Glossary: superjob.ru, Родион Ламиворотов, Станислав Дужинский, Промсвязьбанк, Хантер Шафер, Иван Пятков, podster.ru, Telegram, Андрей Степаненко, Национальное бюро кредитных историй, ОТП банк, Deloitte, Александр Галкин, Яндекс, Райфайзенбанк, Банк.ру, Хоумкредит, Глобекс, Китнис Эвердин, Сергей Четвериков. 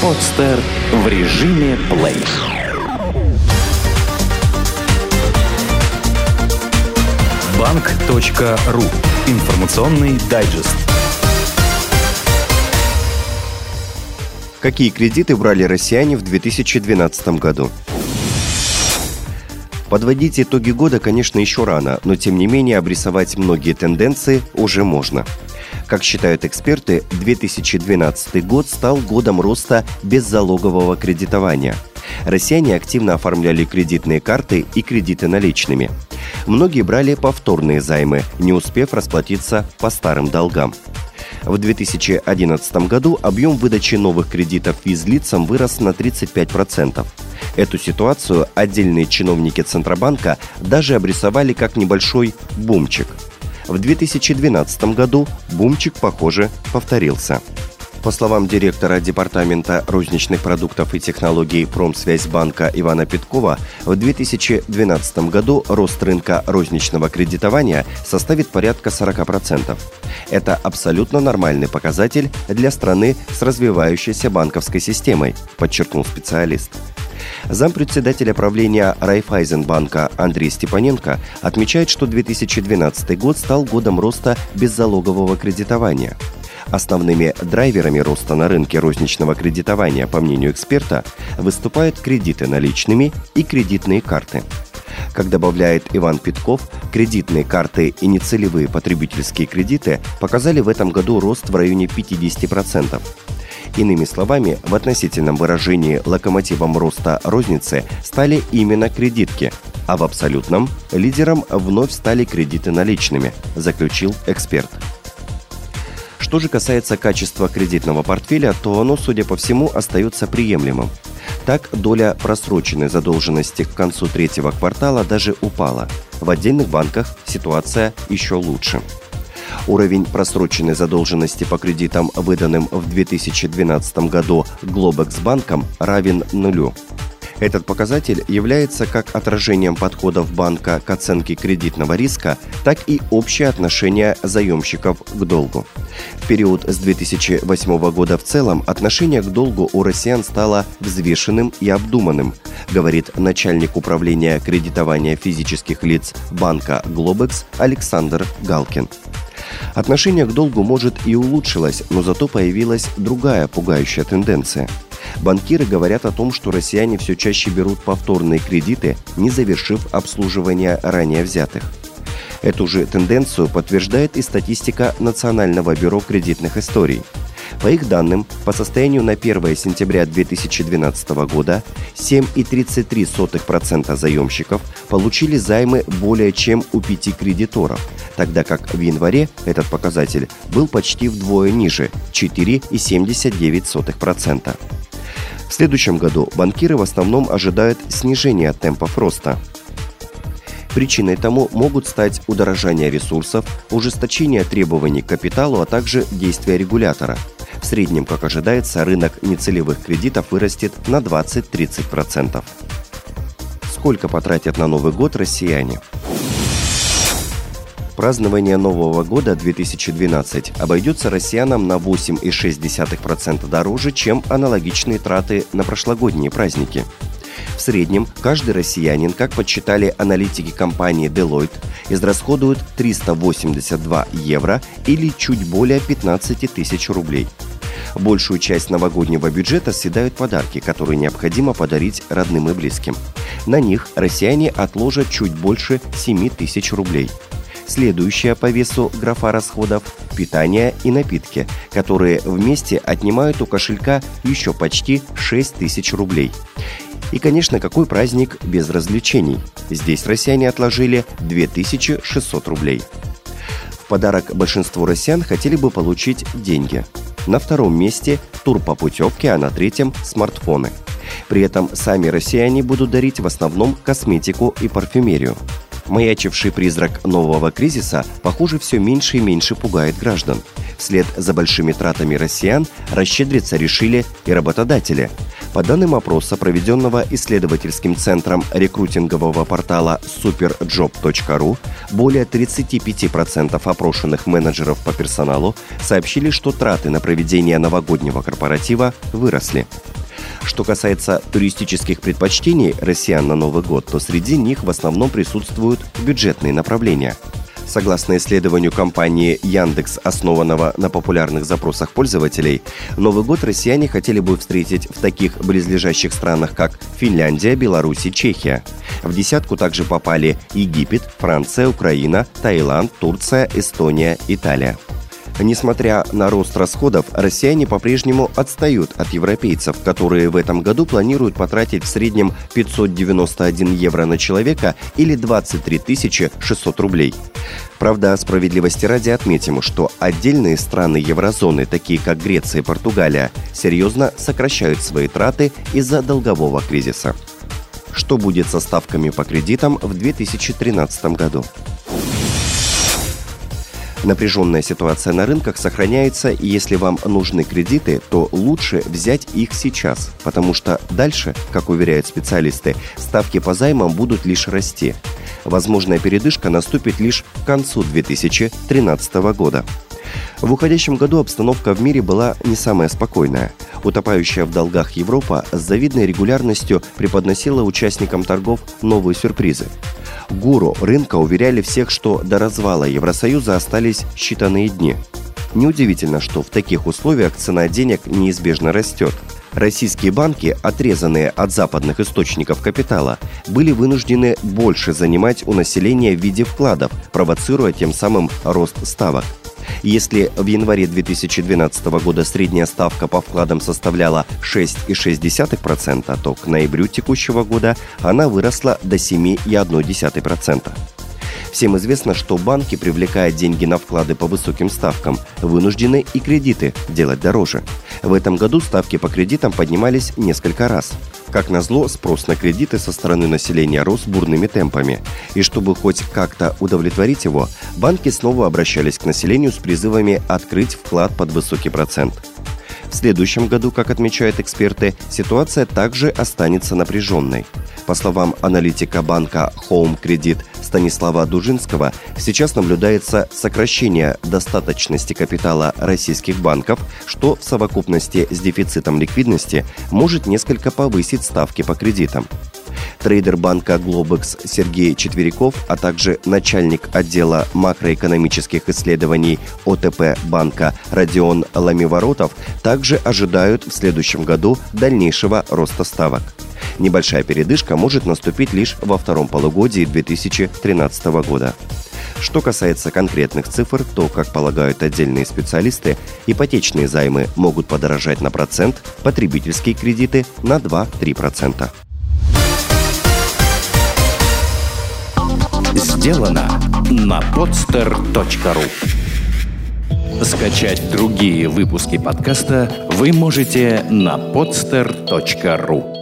Подстер в режиме плей. Банк.ру. Информационный дайджест. Какие кредиты брали россияне в 2012 году? Подводить итоги года, конечно, еще рано, но тем не менее обрисовать многие тенденции уже можно. Как считают эксперты, 2012 год стал годом роста беззалогового кредитования. Россияне активно оформляли кредитные карты и кредиты наличными. Многие брали повторные займы, не успев расплатиться по старым долгам. В 2011 году объем выдачи новых кредитов физлицам вырос на 35%. Эту ситуацию отдельные чиновники Центробанка даже обрисовали как небольшой бумчик. В 2012 году бумчик, похоже, повторился. По словам директора Департамента розничных продуктов и технологий Промсвязьбанка Ивана Пяткова, в 2012 году рост рынка розничного кредитования составит порядка 40%. Это абсолютно нормальный показатель для страны с развивающейся банковской системой, подчеркнул специалист. Зампредседателя правления Райфайзенбанка Андрей Степаненко отмечает, что 2012 год стал годом роста беззалогового кредитования. Основными драйверами роста на рынке розничного кредитования, по мнению эксперта, выступают кредиты наличными и кредитные карты. Как добавляет Иван Пятков, кредитные карты и нецелевые потребительские кредиты показали в этом году рост в районе 50%. Иными словами, в относительном выражении локомотивом роста розницы стали именно кредитки, а в абсолютном лидером вновь стали кредиты наличными, заключил эксперт. Что же касается качества кредитного портфеля, то оно, судя по всему, остается приемлемым. Так, доля просроченной задолженности к концу третьего квартала даже упала. В отдельных банках ситуация еще лучше. Уровень просроченной задолженности по кредитам, выданным в 2012 году Глобекс банком, равен нулю. Этот показатель является как отражением подходов банка к оценке кредитного риска, так и общее отношение заемщиков к долгу. В период с 2008 года в целом отношение к долгу у россиян стало взвешенным и обдуманным, говорит начальник управления кредитования физических лиц банка «Глобекс» Александр Галкин. Отношение к долгу, может, и улучшилось, но зато появилась другая пугающая тенденция. Банкиры говорят о том, что россияне все чаще берут повторные кредиты, не завершив обслуживание ранее взятых. Эту же тенденцию подтверждает и статистика Национального бюро кредитных историй. По их данным, по состоянию на 1 сентября 2012 года 7,33% заемщиков получили займы более чем у 5 кредиторов, тогда как в январе этот показатель был почти вдвое ниже – 4,79%. В следующем году банкиры в основном ожидают снижения темпов роста. Причиной тому могут стать удорожание ресурсов, ужесточение требований к капиталу, а также действия регулятора. В среднем, как ожидается, рынок нецелевых кредитов вырастет на 20-30%. Сколько потратят на Новый год россияне? Празднование Нового года 2012 обойдется россиянам на 8,6% дороже, чем аналогичные траты на прошлогодние праздники. В среднем каждый россиянин, как подсчитали аналитики компании Deloitte, израсходует 382 евро или чуть более 15 тысяч рублей. Большую часть новогоднего бюджета съедают подарки, которые необходимо подарить родным и близким. На них россияне отложат чуть больше 7 тысяч рублей. Следующая по весу графа расходов – питание и напитки, которые вместе отнимают у кошелька еще почти 6 тысяч рублей. И, конечно, какой праздник без развлечений? Здесь россияне отложили 2600 рублей. В подарок большинству россиян хотели бы получить деньги. На втором месте – тур по путевке, а на третьем – смартфоны. При этом сами россияне будут дарить в основном косметику и парфюмерию. Маячивший призрак нового кризиса, похоже, все меньше и меньше пугает граждан. Вслед за большими тратами россиян расщедриться решили и работодатели. По данным опроса, проведенного исследовательским центром рекрутингового портала superjob.ru, более 35% опрошенных менеджеров по персоналу сообщили, что траты на проведение новогоднего корпоратива выросли. Что касается туристических предпочтений россиян на Новый год, то среди них в основном присутствуют бюджетные направления. Согласно исследованию компании «Яндекс», основанного на популярных запросах пользователей, Новый год россияне хотели бы встретить в таких близлежащих странах, как Финляндия, Беларусь и Чехия. В десятку также попали Египет, Франция, Украина, Таиланд, Турция, Эстония, Италия. Несмотря на рост расходов, россияне по-прежнему отстают от европейцев, которые в этом году планируют потратить в среднем 591 евро на человека или 23 600 рублей. Правда, справедливости ради отметим, что отдельные страны еврозоны, такие как Греция и Португалия, серьезно сокращают свои траты из-за долгового кризиса. Что будет со ставками по кредитам в 2013 году? Напряженная ситуация на рынках сохраняется, и если вам нужны кредиты, то лучше взять их сейчас, потому что дальше, как уверяют специалисты, ставки по займам будут лишь расти. Возможная передышка наступит лишь к концу 2013 года. В уходящем году обстановка в мире была не самая спокойная. Утопающая в долгах Европа с завидной регулярностью преподносила участникам торгов новые сюрпризы. Гуру рынка уверяли всех, что до развала Евросоюза остались считанные дни. Неудивительно, что в таких условиях цена денег неизбежно растет. Российские банки, отрезанные от западных источников капитала, были вынуждены больше занимать у населения в виде вкладов, провоцируя тем самым рост ставок. Если в январе 2012 года средняя ставка по вкладам составляла 6,6%, то к ноябрю текущего года она выросла до 7,1%. Всем известно, что банки, привлекая деньги на вклады по высоким ставкам, вынуждены и кредиты делать дороже. В этом году ставки по кредитам поднимались несколько раз. Как назло, спрос на кредиты со стороны населения рос бурными темпами. И чтобы хоть как-то удовлетворить его, банки снова обращались к населению с призывами открыть вклад под высокий процент. В следующем году, как отмечают эксперты, ситуация также останется напряженной. По словам аналитика банка «Хоумкредит» Станислава Дужинского, сейчас наблюдается сокращение достаточности капитала российских банков, что в совокупности с дефицитом ликвидности может несколько повысить ставки по кредитам. Трейдер банка «Глобекс» Сергей Четвериков, а также начальник отдела макроэкономических исследований ОТП банка Родион Ламиворотов также ожидают в следующем году дальнейшего роста ставок. Небольшая передышка может наступить лишь во втором полугодии 2013 года. Что касается конкретных цифр, то, как полагают отдельные специалисты, ипотечные займы могут подорожать на 1%, потребительские кредиты – на 2-3%. Сделано на podster.ru. Скачать другие выпуски подкаста вы можете на podster.ru.